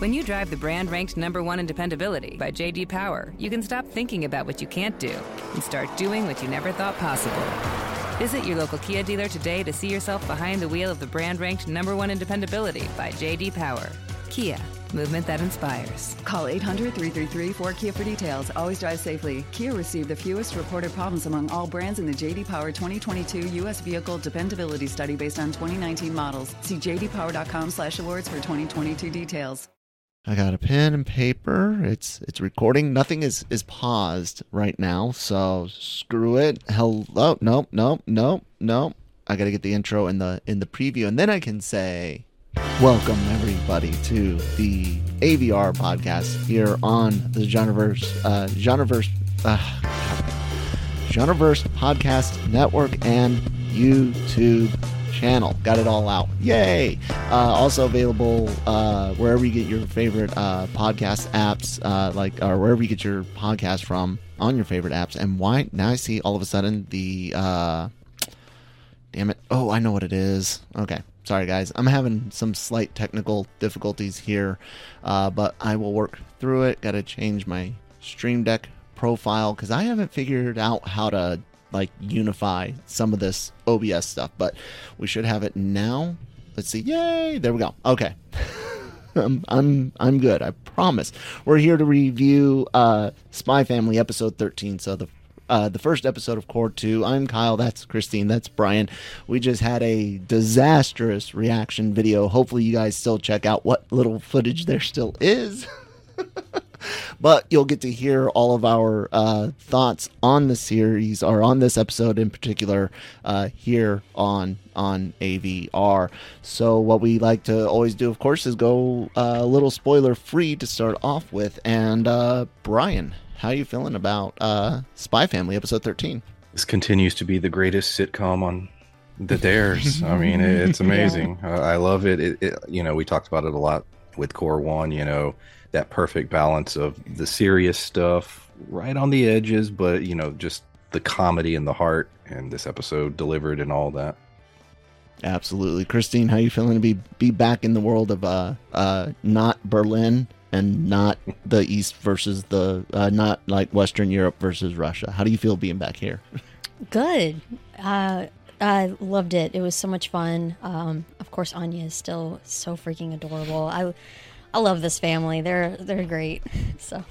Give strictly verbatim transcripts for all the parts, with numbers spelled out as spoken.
When you drive the brand ranked number one in dependability by J D. Power, you can stop thinking about what you can't do and start doing what you never thought possible. Visit your local Kia dealer today to see yourself behind the wheel of the brand ranked number one in dependability by J D. Power. Kia, movement that inspires. Call eight hundred, three three three, four K I A for details. Always drive safely. Kia received the fewest reported problems among all brands in the J D. Power twenty twenty-two U S Vehicle Dependability Study based on twenty nineteen models. See j d power dot com slash awards for twenty twenty-two details. I got a pen and paper. It's it's recording. Nothing is, is paused right now, so screw it. Hello. Nope, nope, nope, nope. I got to get the intro in the in the preview, and then I can say... Welcome, everybody, to the A V R podcast here on the Genreverse, uh, Genreverse, uh, Genreverse Podcast Network and YouTube channel. Got it all out. Yay! Uh, also available uh, wherever you get your favorite uh, podcast apps, uh, like or wherever you get your podcast from on your favorite apps. And why? Now I see all of a sudden the... Uh, damn it. Oh, I know what it is. Okay. Sorry, guys. I'm having some slight technical difficulties here, uh, but I will work through it. Got to change my Stream Deck profile because I haven't figured out how to like unify some of this O B S stuff, but we should have it now. Let's see. Yay! There we go. Okay. I'm, I'm I'm good. I promise. We're here to review uh, Spy Family episode thirteen, so the Uh, the first episode of Core Two. I'm Kyle. That's Christine. That's Brian. We just had a disastrous reaction video. Hopefully, you guys still check out what little footage there still is. But you'll get to hear all of our uh, thoughts on the series, or on this episode in particular, uh, here on on A V R. So what we like to always do, of course, is go uh, a little spoiler-free to start off with. And uh, Brian, how are you feeling about uh, Spy Family episode thirteen? This continues to be the greatest sitcom on the dares. I mean, it's amazing. Yeah. Uh, I love it. It, it. You know, we talked about it a lot with Core One. You know, that perfect balance of the serious stuff right on the edges, but you know, just the comedy and the heart. And this episode delivered and all that. Absolutely, Christine. How are you feeling to be be back in the world of uh, uh, not Berlin? And not the East versus the, uh, not like Western Europe versus Russia. How do you feel being back here? Good. Uh, I loved it. It was so much fun. Um, of course, Anya is still so freaking adorable. I, I love this family. They're they're great. So.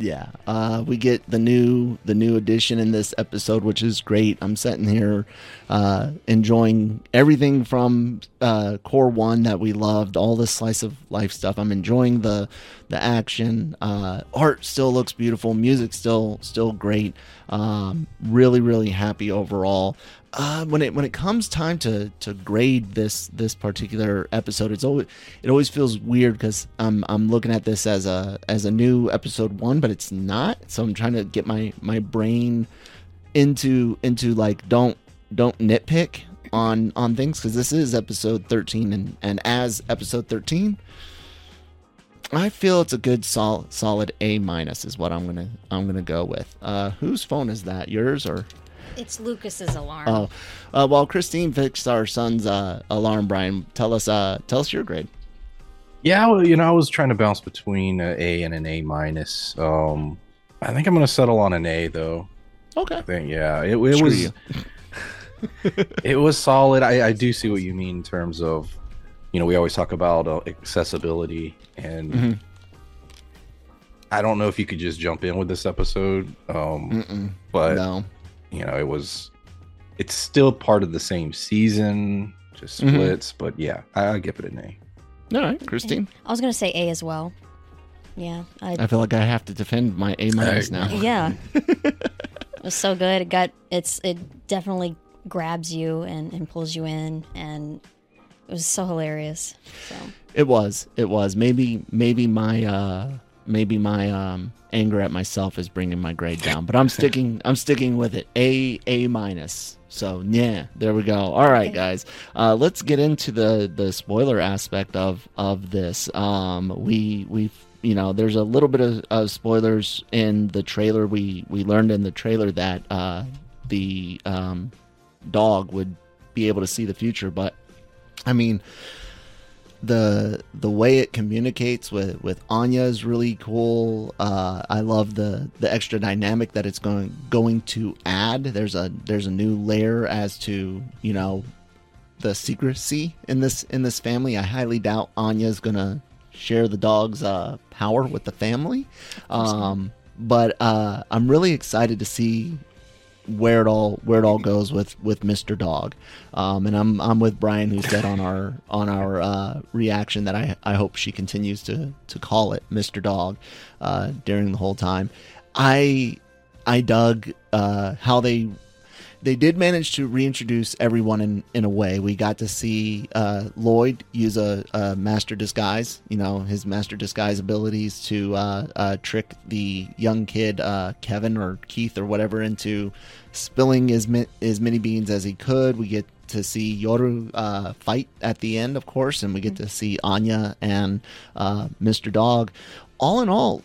Yeah, uh, we get the new the new edition in this episode, which is great. I'm sitting here uh, enjoying everything from uh, Core One that we loved, all the slice of life stuff. I'm enjoying the the action. Uh, art still looks beautiful. Music still still great. Um, really, really happy overall. Uh, when it when it comes time to, to grade this this particular episode, it's always it always feels weird because I'm I'm looking at this as a as a new episode one, but it's not. So I'm trying to get my, my brain into into like don't don't nitpick on on things because this is episode thirteen, and, and as episode thirteen, I feel it's a good sol- solid A minus is what I'm gonna I'm gonna go with. Uh, whose phone is that? Yours or? It's Lucas's alarm. Oh, uh, while Christine fixed our son's uh, alarm, Brian, tell us, uh, tell us your grade. Yeah, well, you know, I was trying to bounce between an A and an A minus. Um, I think I'm going to settle on an A though. Okay. I think, yeah, it, it was it was solid. I, I do see what you mean in terms of, you know, we always talk about uh, accessibility, and mm-hmm. I don't know if you could just jump in with this episode, um, but. No. You know, it was, it's still part of the same season, just splits, mm-hmm. but yeah, I, I'll give it an A. All right, Christine. I was going to say A as well. Yeah. I'd... I feel like I have to defend my A minus now. Yeah. It was so good. It got, it's, it definitely grabs you and, and pulls you in, and It was so hilarious. So it was. It was. Maybe maybe my uh, maybe my um, anger at myself is bringing my grade down, but I'm sticking I'm sticking with it. A A minus. So yeah, there we go. All right, okay. Guys, uh, let's get into the, the spoiler aspect of of this. Um, we we you know, there's a little bit of, of spoilers in the trailer. We we learned in the trailer that uh, the um, dog would be able to see the future, but I mean, the the way it communicates with, with Anya is really cool. Uh, I love the, the extra dynamic that it's going going to add. There's a there's a new layer as to, you know, the secrecy in this in this family. I highly doubt Anya's gonna share the dog's uh, power with the family. Um, but uh, I'm really excited to see where it all where it all goes with, with Mister Dog, um, and I'm I'm with Brian, who said on our on our uh, reaction that I, I hope she continues to, to call it Mister Dog uh, during the whole time. I I dug uh, how they they did manage to reintroduce everyone in, in a way. We got to see uh, Lloyd use a, a master disguise, you know, his master disguise abilities to uh, uh, trick the young kid uh, Kevin or Keith or whatever into spilling as, mi- as many beans as he could. We get to see Yoru uh, fight at the end, of course, and we get to see Anya and uh, Mister Dog. All in all,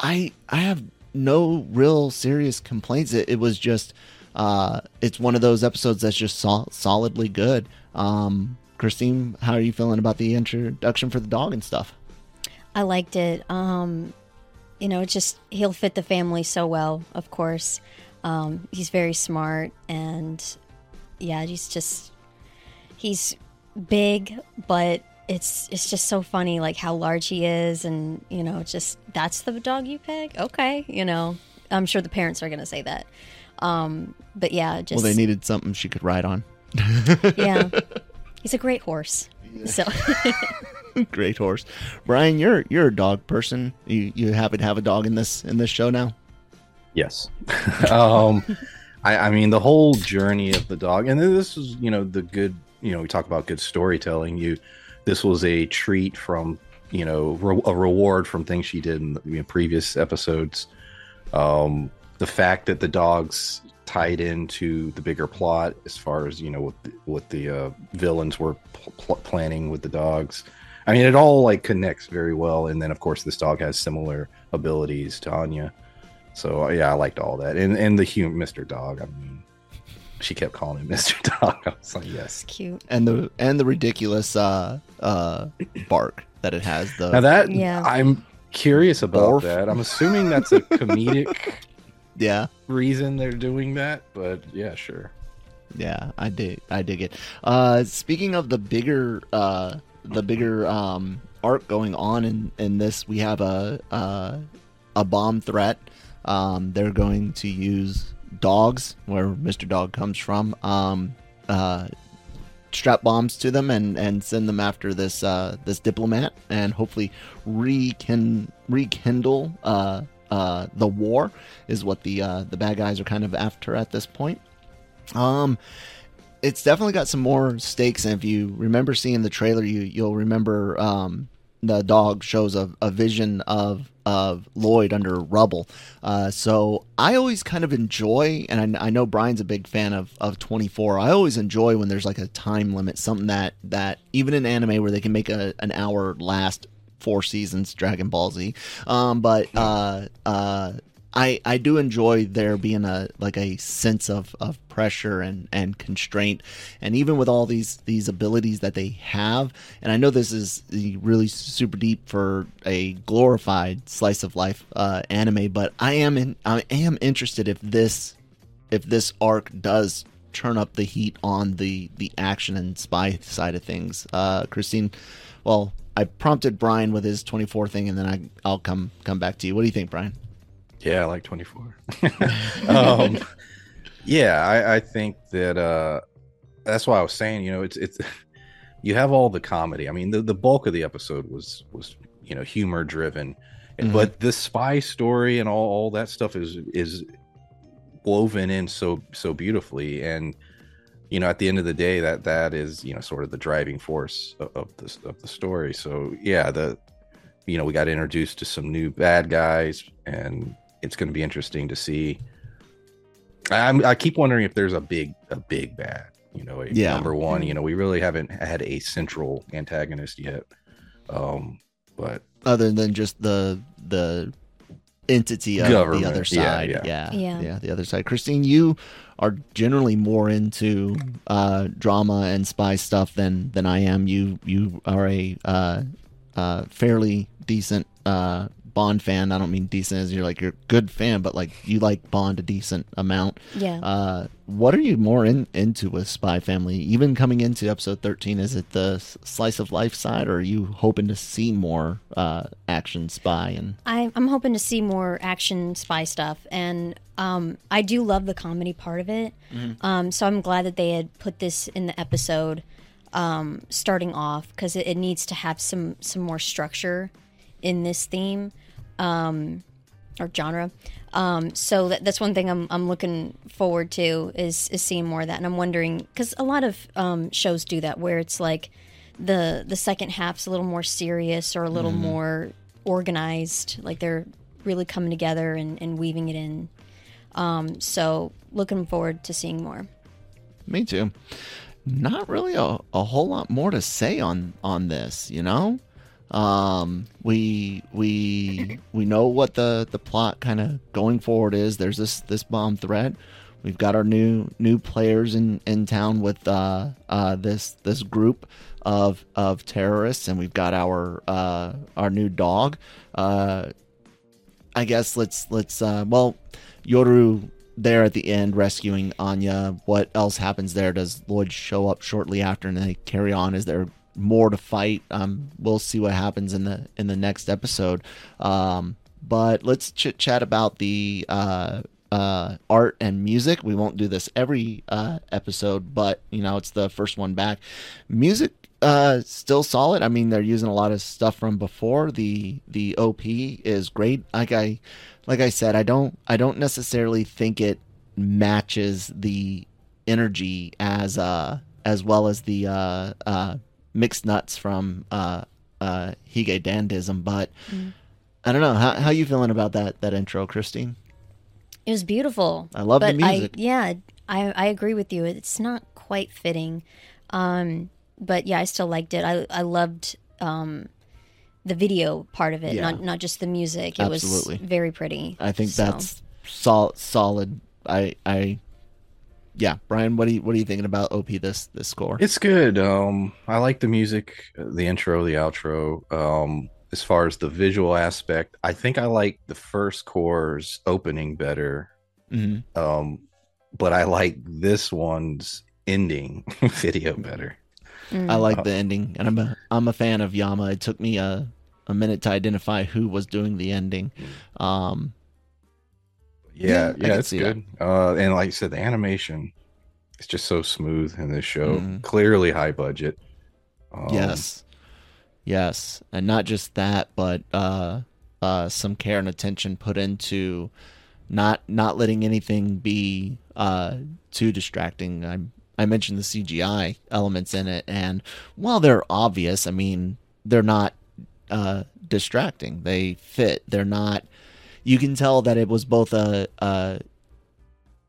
I I have no real serious complaints. It, it was just uh, it's one of those episodes that's just sol- solidly good. Um, Christine, how are you feeling about the introduction for the dog and stuff? I liked it. Um, you know, it's just, he'll fit the family so well, of course. Um, he's very smart, and yeah, he's just, he's big, but it's, it's just so funny, like how large he is. And, you know, just, that's the dog you pick. Okay. You know, I'm sure the parents are going to say that. Um, but yeah, just, well, they needed something she could ride on. Yeah. He's a great horse. Yeah. So great horse. Brian, you're, you're a dog person. You, you happen to have a dog in this, in this show now. Yes. um, I, I mean, the whole journey of the dog, and this is, you know, the good, you know, we talk about good storytelling. You, this was a treat from, you know, re- a reward from things she did in the, you know, previous episodes. Um, The fact that the dog's tied into the bigger plot, as far as, you know, what the, what the uh, villains were pl- pl- planning with the dogs. I mean, it all like connects very well. And then, of course, this dog has similar abilities to Anya. So, yeah, I liked all that. And and the human Mister Dog. I mean, she kept calling him Mister Dog. I was like, yes, that's cute. And the and the ridiculous uh, uh, bark that it has. The now that yeah. I'm curious about barf. That. I'm assuming that's a comedic. Yeah, reason they're doing that, but yeah, sure. Yeah, I dig, I dig it. Uh, speaking of the bigger, uh, the bigger um, arc going on in, in this, we have a uh, a bomb threat. Um, they're going to use dogs, where Mister Dog comes from, um, uh, strap bombs to them and, and send them after this uh, this diplomat, and hopefully rekin- rekindle. Uh, Uh, the war is what the uh, the bad guys are kind of after at this point. Um, it's definitely got some more stakes, and if you remember seeing the trailer, you you'll remember um, the dog shows a, a vision of of Lloyd under rubble. Uh, so I always kind of enjoy, and I, I know Brian's a big fan of of twenty-four. I always enjoy when there's like a time limit, something that that even in anime where they can make a an hour last. Four seasons Dragon Ball Z, um, but uh, uh, I I do enjoy there being a like a sense of, of pressure and, and constraint, and even with all these these abilities that they have, and I know this is really super deep for a glorified slice of life uh, anime, but I am in, I am interested if this if this arc does turn up the heat on the, the action and spy side of things. Uh, Christine, well. I prompted Brian with his twenty-four thing, and then I, I'll come come back to you. What do you think, Brian? Yeah, I like twenty-four. um, yeah, I, I think that uh, that's why I was saying, you know, it's it's you have all the comedy. I mean, the, the bulk of the episode was was you know humor driven, mm-hmm. but this spy story and all, all that stuff is is woven in so so beautifully, and you know, at the end of the day, that that is, you know, sort of the driving force of, of this of the story. So yeah, the you know, we got introduced to some new bad guys, and it's going to be interesting to see. I'm, I keep wondering if there's a big a big bad, you know, a, yeah. number one. You know, we really haven't had a central antagonist yet. Um, but other than just the the entity of government. The other side, yeah yeah. yeah, yeah, the other side. Christine, you are generally more into uh, drama and spy stuff than than I am. You you are a uh, uh, fairly decent uh, Bond fan. I don't mean decent as you're like you're a good fan, but like you like Bond a decent amount. Yeah. Uh, what are you more in, into with Spy Family? Even coming into episode thirteen, is it the slice of life side, or are you hoping to see more uh, action spy? And I, I'm hoping to see more action spy stuff, and um, I do love the comedy part of it. Mm-hmm. Um, so I'm glad that they had put this in the episode um, starting off, because it, it needs to have some some more structure in this theme um, or genre. Um, so that, that's one thing I'm I'm looking forward to is, is seeing more of that. And I'm wondering, because a lot of um, shows do that, where it's like the the second half's a little more serious or a little mm-hmm. more organized. Like they're really coming together and, and weaving it in. Um, so looking forward to seeing more. Me too. Not really a, a whole lot more to say on, on this, you know? Um, we, we, we know what the, the plot kind of going forward is. There's this, this bomb threat. We've got our new, new players in, in town with, uh, uh, this, this group of, of terrorists. And we've got our, uh, our new dog. Uh, I guess let's, let's, uh, well, Yoru there at the end rescuing Anya. What else happens there? Does Lloyd show up shortly after and they carry on? Is there more to fight? Um, we'll see what happens in the in the next episode. Um, but let's chit chat about the uh, uh, art and music. We won't do this every uh, episode, but you know it's the first one back. Music uh, still solid. I mean, they're using a lot of stuff from before. The the O P is great. Like I like I said, I don't I don't necessarily think it matches the energy as uh, as well as the uh, uh, Mixed Nuts from uh, uh, Hige Dandism, but mm. I don't know. How how you feeling about that that intro, Christine? It was beautiful. I love the music. I, yeah, I, I agree with you. It's not quite fitting, um, but yeah, I still liked it. I I loved um, the video part of it, yeah. not not just the music. It Absolutely. was very pretty. I think so. that's sol- solid. I I. Yeah, Brian, what are you what are you thinking about O P this this score? It's good. Um, I like the music, the intro, the outro. Um, as far as the visual aspect, I think I like the first core's opening better. Mm-hmm. Um, but I like this one's ending video better. Mm. I like the ending, and I'm a I'm a fan of Yama. It took me a a minute to identify who was doing the ending. Um, Yeah, yeah, yeah it's good. That. Uh, and like I said, the animation is just so smooth in this show. Mm-hmm. Clearly high budget. Um, yes. Yes. And not just that, but uh, uh, some care and attention put into not not letting anything be uh, too distracting. I, I mentioned the C G I elements in it. And while they're obvious, I mean, they're not uh, distracting. They fit. They're not... You can tell that it was both a, a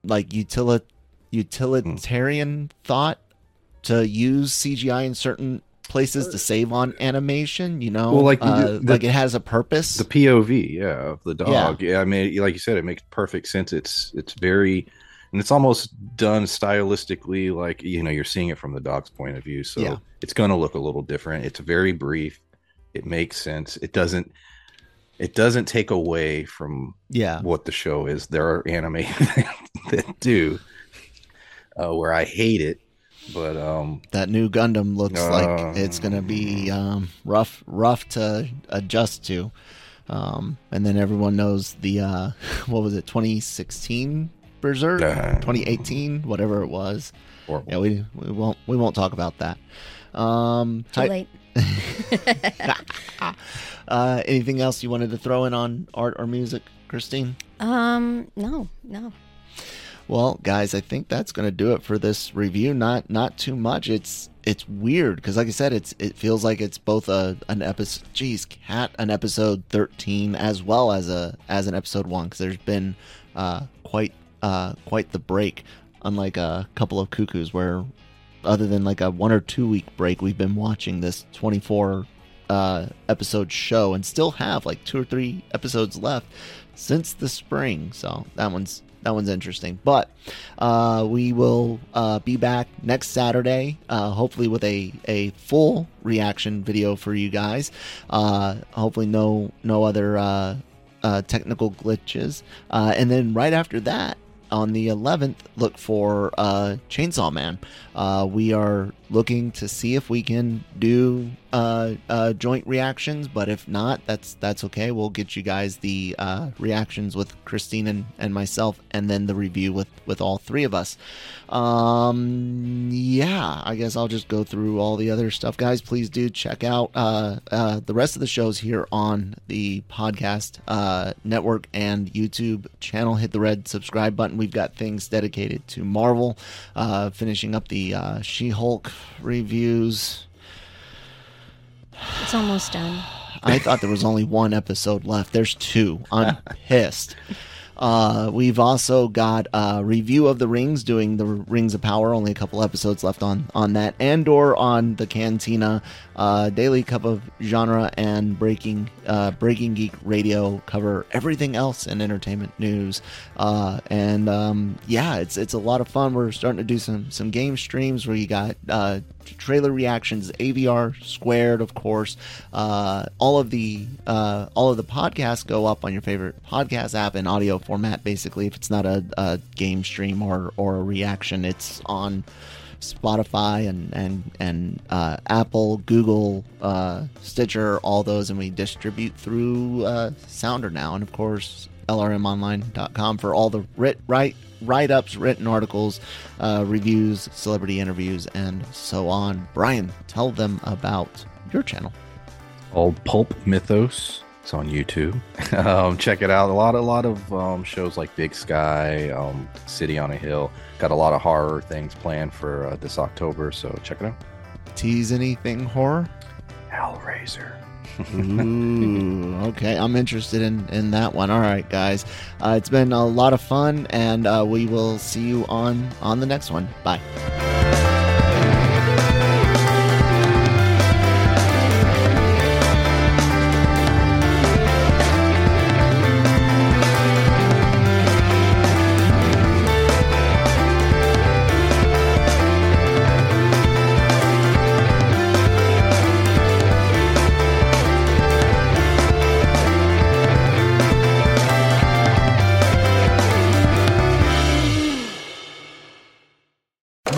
like utili- utilitarian mm. thought to use C G I in certain places to save on animation, you know, well, like, uh, the, like it has a purpose. The P O V, yeah, of the dog. Yeah. yeah, I mean, like you said, it makes perfect sense. It's it's very, and it's almost done stylistically, like, you know, you're seeing it from the dog's point of view. So yeah. It's going to look a little different. It's very brief. It makes sense. It doesn't. It doesn't take away from yeah. what the show is. There are anime that do uh, where I hate it, but um, that new Gundam looks uh, like it's going to be um, rough, rough to adjust to. Um, and then everyone knows the uh, what was it, twenty sixteen Berserk, uh, twenty eighteen, whatever it was. Horrible. Yeah, we we won't we won't talk about that. Um, Too I, late. uh, anything else you wanted to throw in on art or music, Christine? Um, no, no. Well, guys, I think that's going to do it for this review. Not not too much. It's it's weird because, like I said, it's it feels like it's both a an episode. Geez, cat, an episode thirteen as well as a as an episode one, because there's been uh, quite uh, quite the break. Unlike a couple of cuckoos, where other than like a one or two week break, we've been watching this twenty-four uh, episode show and still have like two or three episodes left since the spring. So that one's. That one's interesting, but uh, we will uh, be back next Saturday, uh, hopefully with a, a full reaction video for you guys. Uh, hopefully no no other uh, uh, technical glitches. Uh, and then right after that, on the eleventh, look for uh, Chainsaw Man. Uh, we are looking to see if we can do uh, uh, joint reactions, but if not, that's that's okay. We'll get you guys the uh, reactions with Christine and, and myself, and then the review with, with all three of us. Um, yeah, I guess I'll just go through all the other stuff. Guys, please do check out uh, uh, the rest of the shows here on the podcast uh, network and YouTube channel. Hit the red subscribe button. We've got things dedicated to Marvel, uh, finishing up the uh, She-Hulk reviews. It's almost done. I thought there was only one episode left. There's two. I'm pissed. Uh, we've also got a review of the Rings, doing the Rings of Power. Only a couple episodes left on, on that, and or on the Cantina, uh, Daily Cup of Genre, and Breaking uh, Breaking Geek Radio cover everything else in entertainment news. Uh, and um, yeah, it's it's a lot of fun. We're starting to do some some game streams where you got uh, trailer reactions, A V R squared, of course. Uh, all of the uh, all of the podcasts go up on your favorite podcast app in audio form. Format basically, if it's not a, a game stream or or a reaction, it's on Spotify and and and uh, Apple, Google, uh, Stitcher, all those, and we distribute through uh, Sounder now, and of course L R M online dot com for all the writ right write ups, written articles, uh, reviews, celebrity interviews, and so on. Brian, tell them about your channel. Old Pulp Mythos. It's on YouTube. um, check it out. A lot, a lot of um, shows like Big Sky, um, City on a Hill. Got a lot of horror things planned for uh, this October, so check it out. Tease anything horror? Hellraiser. Ooh, okay, I'm interested in, in that one. All right, guys. Uh, it's been a lot of fun, and uh, we will see you on, on the next one. Bye.